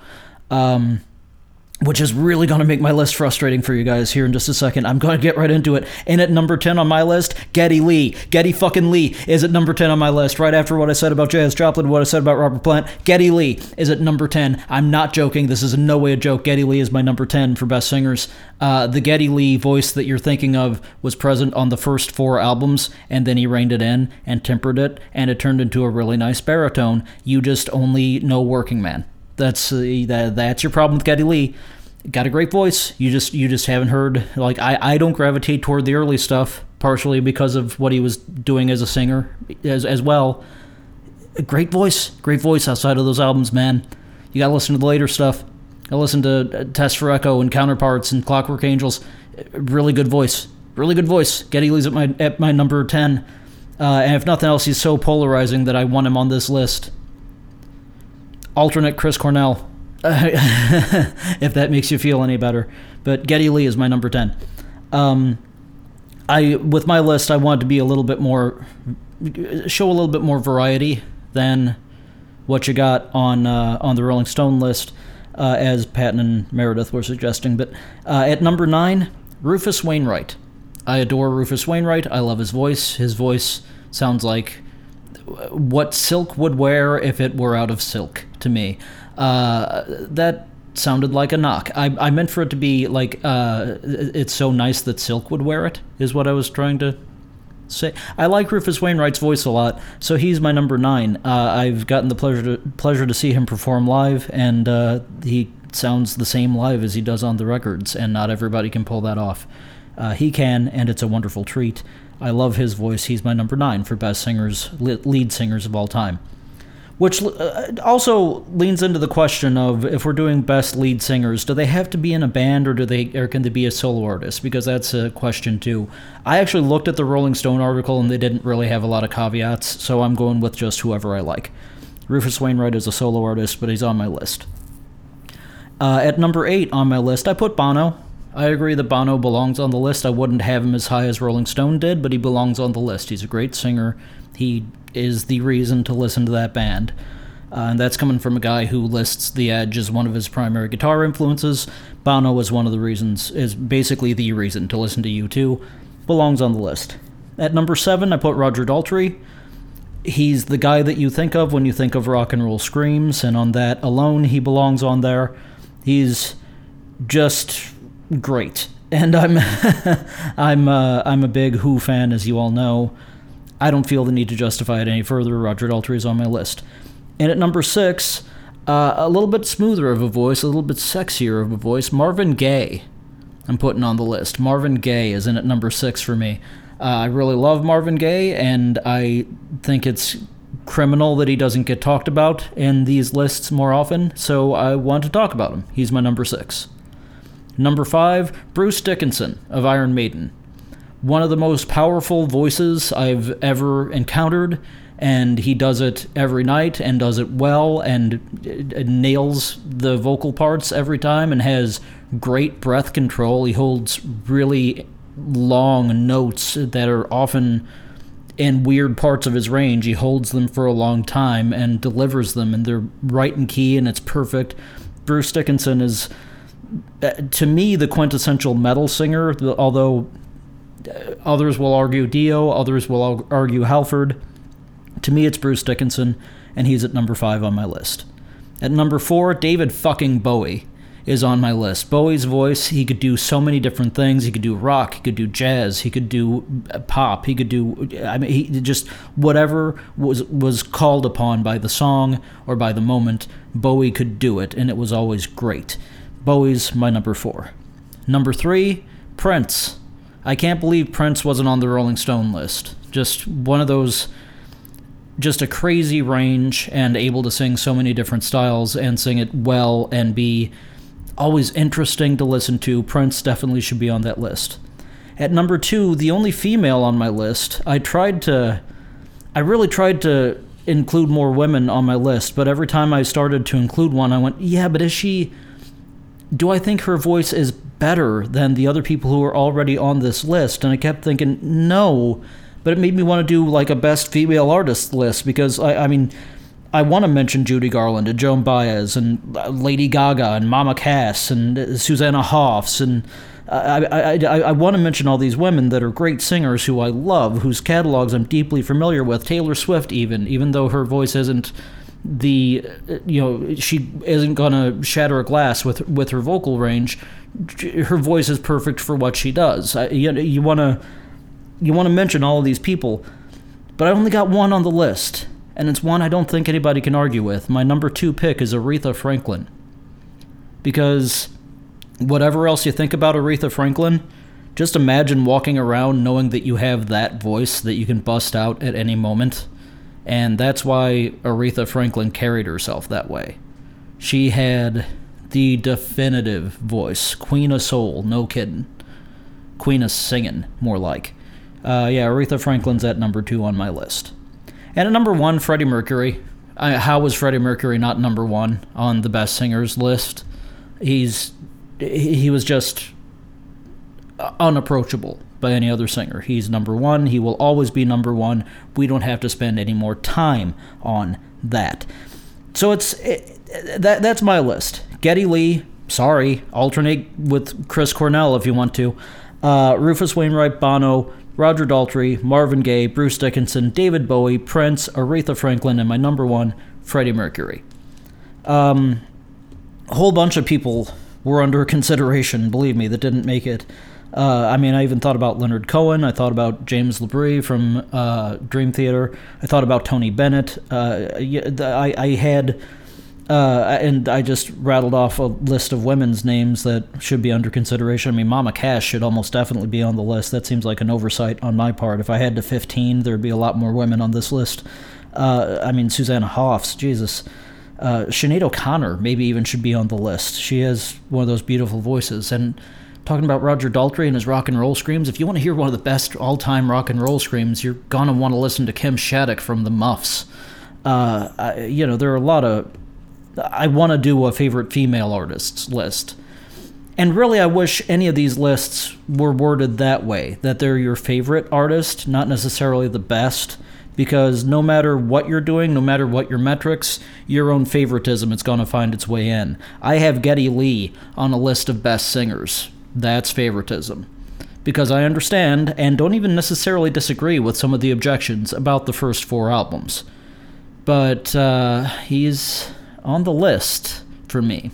which is really going to make my list frustrating for you guys here in just a second. I'm going to get right into it. And at number 10 on my list, Geddy Lee. Geddy fucking Lee is at number 10 on my list. Right after what I said about Janis Joplin, what I said about Robert Plant, Geddy Lee is at number 10. I'm not joking. This is in no way a joke. Geddy Lee is my number 10 for best singers. The Geddy Lee voice that you're thinking of was present on the first four albums, and then he reined it in and tempered it, and it turned into a really nice baritone. You just only know working man. That's your problem with Geddy Lee. Got a great voice. You just haven't heard. Like I don't gravitate toward the early stuff, partially because of what he was doing as a singer as well. Great voice outside of those albums, man. You gotta listen to the later stuff. I listened to Test for Echo and Counterparts and Clockwork Angels. Really good voice. Geddy Lee's at my number 10, and if nothing else, he's so polarizing that I want him on this list. Alternate Chris Cornell, if that makes you feel any better. But Geddy Lee is my number 10. With my list, I wanted to be show a little bit more variety than what you got on the Rolling Stone list, as Patton and Meredith were suggesting. But at number 9, Rufus Wainwright. I adore Rufus Wainwright. I love his voice. His voice sounds like what silk would wear if it were out of silk to me. That sounded like a knock. I meant for it to be like, it's so nice that silk would wear it, is what I was trying to say. I like Rufus Wainwright's voice a lot, so he's my number 9. I've gotten the pleasure to see him perform live, and he sounds the same live as he does on the records, and not everybody can pull that off. He can, and it's a wonderful treat. I love his voice. He's my number 9 for best singers, lead singers of all time. Which also leans into the question of, if we're doing best lead singers, do they have to be in a band, or can they be a solo artist? Because that's a question too. I actually looked at the Rolling Stone article, and they didn't really have a lot of caveats, so I'm going with just whoever I like. Rufus Wainwright is a solo artist, but he's on my list. At number 8 on my list, I put Bono. I agree that Bono belongs on the list. I wouldn't have him as high as Rolling Stone did, but he belongs on the list. He's a great singer. He is the reason to listen to that band. And that's coming from a guy who lists The Edge as one of his primary guitar influences. Bono was one of the reasons, is basically the reason to listen to U2. Belongs on the list. At number 7, I put Roger Daltrey. He's the guy that you think of when you think of rock and roll screams, and on that alone, he belongs on there. He's just great, and I'm a big Who fan, as you all know. I don't feel the need to justify it any further. Roger Daltrey is on my list. And at number 6, a little bit smoother of a voice, a little bit sexier of a voice, Marvin Gaye. I'm putting on the list. Marvin Gaye is in at number 6 for me. I really love Marvin Gaye, and I think it's criminal that he doesn't get talked about in these lists more often. So I want to talk about him. He's my number 6. Number 5, Bruce Dickinson of Iron Maiden. One of the most powerful voices I've ever encountered, and he does it every night and does it well and nails the vocal parts every time and has great breath control. He holds really long notes that are often in weird parts of his range. He holds them for a long time and delivers them, and they're right in key, and it's perfect. Bruce Dickinson is, to me, the quintessential metal singer, although others will argue Dio, others will argue Halford. To me, it's Bruce Dickinson, and he's at number 5 on my list. At number 4, David fucking Bowie is on my list. Bowie's voice, he could do so many different things. He could do rock, he could do jazz, he could do pop, he could do, he just whatever was called upon by the song or by the moment, Bowie could do it, and it was always great. Bowie's my number 4. Number 3, Prince. I can't believe Prince wasn't on the Rolling Stone list. Just one of those, just a crazy range and able to sing so many different styles and sing it well and be always interesting to listen to. Prince definitely should be on that list. At number 2, the only female on my list, I really tried to include more women on my list, but every time I started to include one, I went, yeah, but is she... do I think her voice is better than the other people who are already on this list? And I kept thinking, no, but it made me want to do like a best female artist list because I mean, I want to mention Judy Garland and Joan Baez and Lady Gaga and Mama Cass and Susanna Hoffs, and I want to mention all these women that are great singers who I love, whose catalogs I'm deeply familiar with. Taylor Swift, even though her voice isn't the, you know, she isn't gonna shatter a glass with her vocal range. Her voice is perfect for what she does. You want to mention all of these people, but I only got one on the list. And it's one I don't think anybody can argue with. My number 2 pick is Aretha Franklin. Because whatever else you think about Aretha Franklin, just imagine walking around knowing that you have that voice that you can bust out at any moment. And that's why Aretha Franklin carried herself that way. She had the definitive voice. Queen of soul, no kidding. Queen of singing, more like. Aretha Franklin's at number 2 on my list. And at number 1, Freddie Mercury. How was Freddie Mercury not number 1 on the best singers list? He was just unapproachable by any other singer. He's number 1. He will always be number 1. We don't have to spend any more time on that. So that's my list. Geddy Lee, sorry, alternate with Chris Cornell if you want to. Rufus Wainwright, Bono, Roger Daltrey, Marvin Gaye, Bruce Dickinson, David Bowie, Prince, Aretha Franklin, and my number 1, Freddie Mercury. A whole bunch of people were under consideration, believe me, that didn't make it. I even thought about Leonard Cohen. I thought about James LaBrie from Dream Theater. I thought about Tony Bennett. And I just rattled off a list of women's names that should be under consideration. I mean, Mama Cass should almost definitely be on the list. That seems like an oversight on my part. If I had to 15, there'd be a lot more women on this list. Susanna Hoffs, Jesus. Sinead O'Connor maybe even should be on the list. She has one of those beautiful voices. And talking about Roger Daltrey and his rock and roll screams, if you want to hear one of the best all-time rock and roll screams, you're going to want to listen to Kim Shattuck from the Muffs. There are a lot of... I want to do a favorite female artists list. And really, I wish any of these lists were worded that way, that they're your favorite artist, not necessarily the best, because no matter what you're doing, no matter what your metrics, your own favoritism is going to find its way in. I have Geddy Lee on a list of best singers. That's favoritism. Because I understand, and don't even necessarily disagree with some of the objections about the first 4 albums. But he's... on the list for me.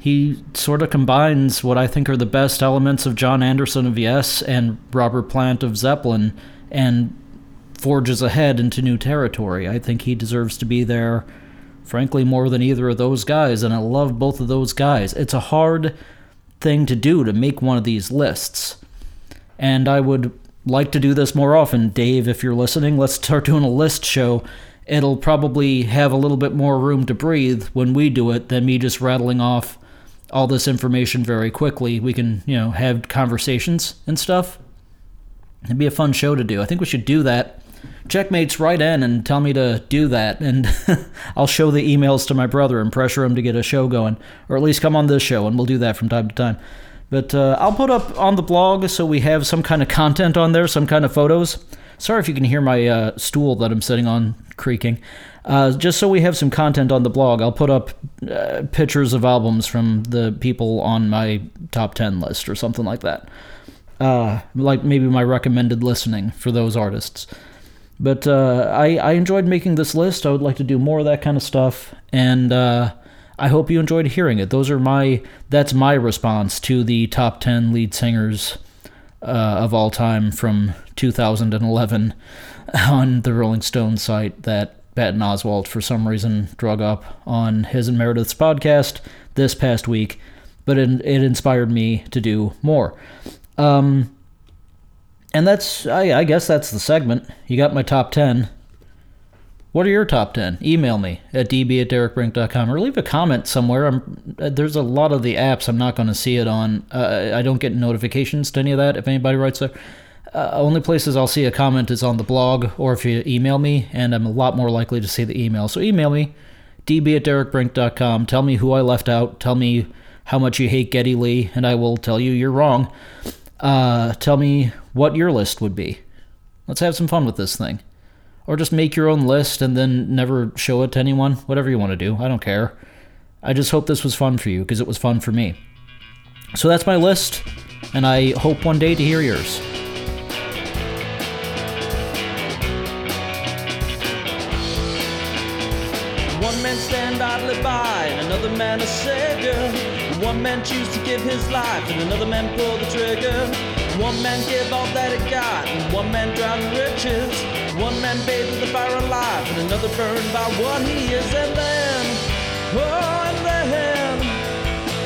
He sort of combines what I think are the best elements of John Anderson of Yes and Robert Plant of Zeppelin and forges ahead into new territory. I think he deserves to be there, frankly, more than either of those guys, and I love both of those guys. It's a hard thing to do to make one of these lists, and I would like to do this more often. Dave, if you're listening, let's start doing a list show. It'll probably have a little bit more room to breathe when we do it than me just rattling off all this information very quickly. We can, have conversations and stuff. It'd be a fun show to do. I think we should do that. Checkmates, write in and tell me to do that, and I'll show the emails to my brother and pressure him to get a show going, or at least come on this show, and we'll do that from time to time. But I'll put up on the blog so we have some kind of content on there, some kind of photos. Sorry if you can hear my stool that I'm sitting on creaking. Just so we have some content on the blog, I'll put up pictures of albums from the people on my top 10 list or something like that. Like maybe my recommended listening for those artists. But I enjoyed making this list. I would like to do more of that kind of stuff. And I hope you enjoyed hearing it. That's my response to the top 10 lead singers of all time from 2011 on the Rolling Stone site that Patton Oswalt, for some reason, drug up on his and Meredith's podcast this past week, but it inspired me to do more. And that's, I guess that's the segment. You got my top 10. What are your top 10? Email me at db@derekbrink.com or leave a comment somewhere. There's a lot of the apps I'm not going to see it on. I don't get notifications to any of that if anybody writes there. Only places I'll see a comment is on the blog or if you email me, and I'm a lot more likely to see the email. So email me, db@derekbrink.com. Tell me who I left out. Tell me how much you hate Geddy Lee, and I will tell you you're wrong. Tell me what your list would be. Let's have some fun with this thing. Or just make your own list and then never show it to anyone. Whatever you want to do. I don't care. I just hope this was fun for you, because it was fun for me. So that's my list, and I hope one day to hear yours. One man stand idly by, and another man a savior. One man choose to give his life, and another man pull the trigger. One man give all that it got, and one man drown in riches. One man bathed in the fire alive, and another burned by what he is. And then, oh,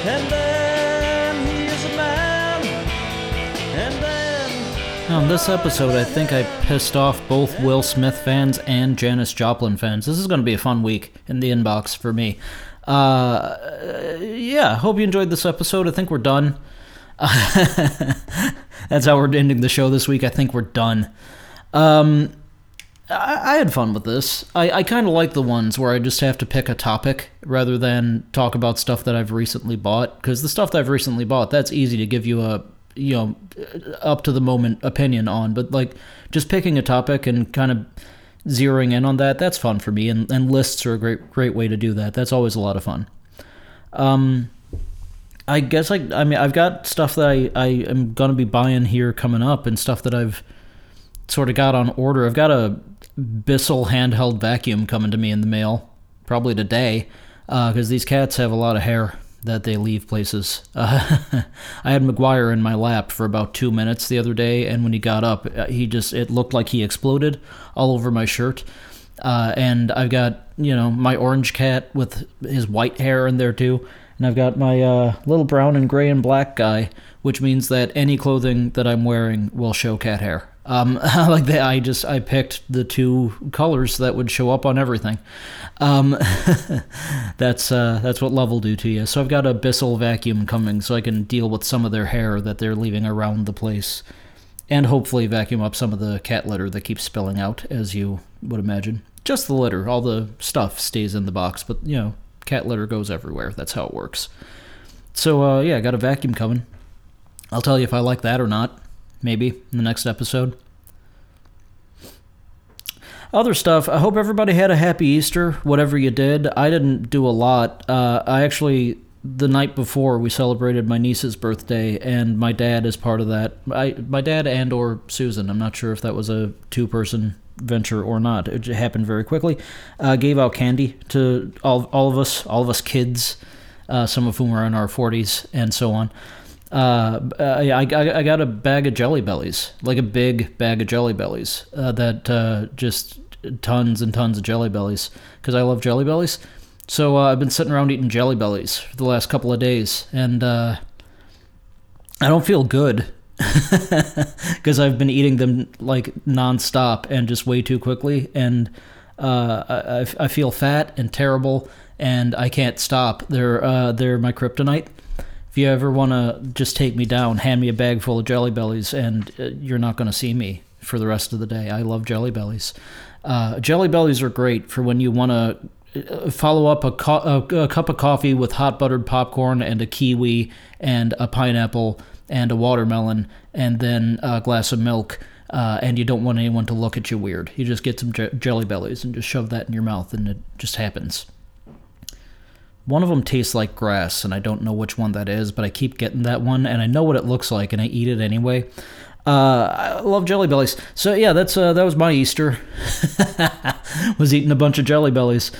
and then he is a man. And then. Now, in this episode, I think I pissed off both Will Smith fans and Janis Joplin fans. This is going to be a fun week in the inbox for me. Yeah, hope you enjoyed this episode. I think we're done. That's how we're ending the show this week. I think we're done. I had fun with this. I kind of like the ones where I just have to pick a topic rather than talk about stuff that I've recently bought, because the stuff that I've recently bought, that's easy to give you a, you know, up-to-the-moment opinion on. But, like, just picking a topic and kind of zeroing in on that, that's fun for me, and lists are a great way to do that. That's always a lot of fun. I guess, I've got stuff that I am going to be buying here coming up, and stuff that I've sort of got on order. I've got a Bissell handheld vacuum coming to me in the mail, probably today, because these cats have a lot of hair that they leave places. I had McGuire in my lap for about 2 minutes the other day, and when he got up, it looked like he exploded all over my shirt. And I've got, my orange cat with his white hair in there, too. And I've got my little brown and gray and black guy, which means that any clothing that I'm wearing will show cat hair. I picked the two colors that would show up on everything. That's what love will do to you. So I've got a Bissell vacuum coming, so I can deal with some of their hair that they're leaving around the place, and hopefully vacuum up some of the cat litter that keeps spilling out, as you would imagine. Just the litter, all the stuff stays in the box, but cat litter goes everywhere. That's how it works. So, I got a vacuum coming. I'll tell you if I like that or not, maybe, in the next episode. Other stuff, I hope everybody had a happy Easter, whatever you did. I didn't do a lot. The night before, we celebrated my niece's birthday, and my dad is part of that. My dad and or Susan, I'm not sure if that was a two-person venture or not. It happened very quickly. Gave out candy to all of us kids, some of whom are in our 40s and so on. I got a bag of Jelly Bellies, like a big bag of Jelly Bellies, just tons and tons of Jelly Bellies, because I love Jelly Bellies. So I've been sitting around eating Jelly Bellies for the last couple of days, and I don't feel good, because I've been eating them like nonstop and just way too quickly, and I feel fat and terrible, and I can't stop. They're my kryptonite. If you ever want to just take me down, hand me a bag full of Jelly Bellies, and you're not going to see me for the rest of the day. I love Jelly Bellies. Jelly Bellies are great for when you want to follow up a cup of coffee with hot buttered popcorn and a kiwi and a pineapple and a watermelon and then a glass of milk, and you don't want anyone to look at you weird. You just get some Jelly Bellies and just shove that in your mouth, and it just happens. One of them tastes like grass, and I don't know which one that is, but I keep getting that one, and I know what it looks like, and I eat it anyway. I love Jelly Bellies. So yeah, that was my Easter. Was eating a bunch of Jelly Bellies.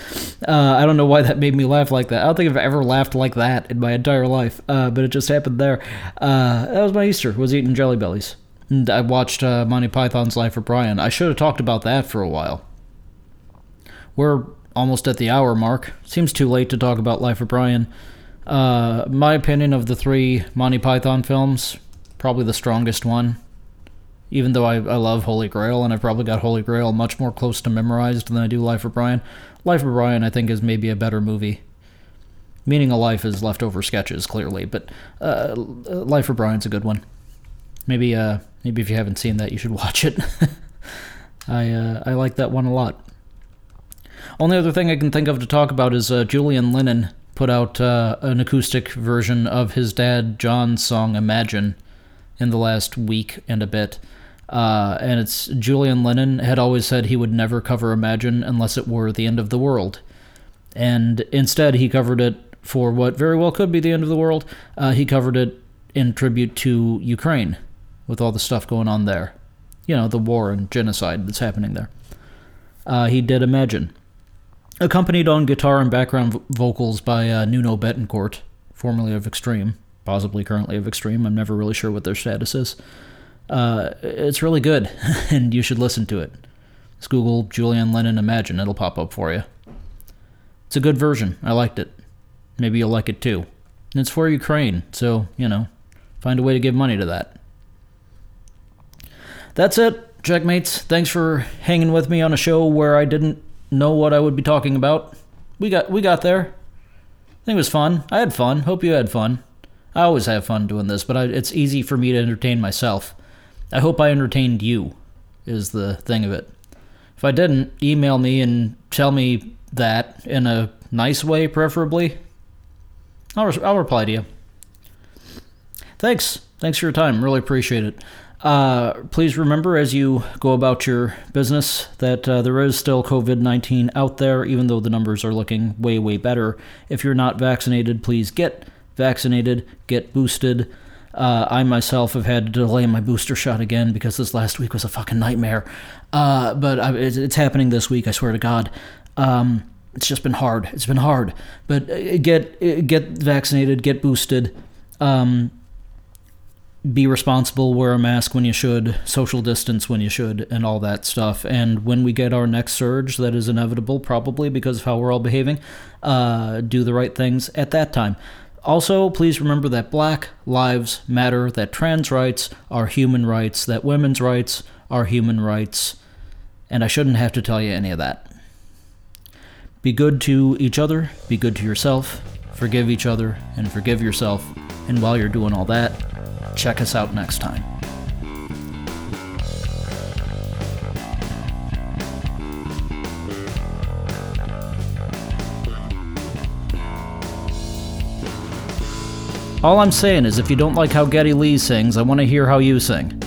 I don't know why that made me laugh like that. I don't think I've ever laughed like that in my entire life, but it just happened there. That was my Easter, was eating Jelly Bellies. And I watched Monty Python's Life of Brian. I should have talked about that for a while. We're almost at the hour mark. Seems too late to talk about Life of Brian. My opinion of the three Monty Python films, probably the strongest one. Even though I love Holy Grail, and I've probably got Holy Grail much more close to memorized than I do Life of Brian. Life of Brian, I think, is maybe a better movie. Meaning of Life is leftover sketches, clearly, but Life of Brian's a good one. Maybe if you haven't seen that, you should watch it. I like that one a lot. Only other thing I can think of to talk about is Julian Lennon put out an acoustic version of his dad John's song Imagine in the last week and a bit. And it's Julian Lennon had always said he would never cover Imagine unless it were the end of the world. And instead, he covered it for what very well could be the end of the world. He covered it in tribute to Ukraine, with all the stuff going on there. You know, the war and genocide that's happening there. He did Imagine. Accompanied on guitar and background vocals by Nuno Betancourt, formerly of Extreme, possibly currently of Extreme. I'm never really sure what their status is. It's really good, and you should listen to it. Just Google Julian Lennon Imagine. It'll pop up for you. It's a good version. I liked it. Maybe you'll like it too. And it's for Ukraine, so, you know, find a way to give money to that. That's it, checkmates. Thanks for hanging with me on a show where I didn't know what I would be talking about. We got there. I think it was fun. I had fun. Hope you had fun. I always have fun doing this, but it's easy for me to entertain myself. I hope I entertained you, is the thing of it. If I didn't, email me and tell me that in a nice way, preferably. I'll reply to you. Thanks. Thanks for your time. Really appreciate it. Please remember as you go about your business that there is still COVID-19 out there, even though the numbers are looking way, way better. If you're not vaccinated, please get vaccinated, get boosted. I myself have had to delay my booster shot again because this last week was a fucking nightmare. But it's happening this week, I swear to God. It's just been hard. It's been hard. But get vaccinated, get boosted. Be responsible, wear a mask when you should, social distance when you should, and all that stuff. And when we get our next surge, that is inevitable, probably because of how we're all behaving, do the right things at that time. Also, please remember that Black Lives Matter, that trans rights are human rights, that women's rights are human rights, and I shouldn't have to tell you any of that. Be good to each other, be good to yourself, forgive each other, and forgive yourself. And while you're doing all that, check us out next time. All I'm saying is if you don't like how Geddy Lee sings, I want to hear how you sing.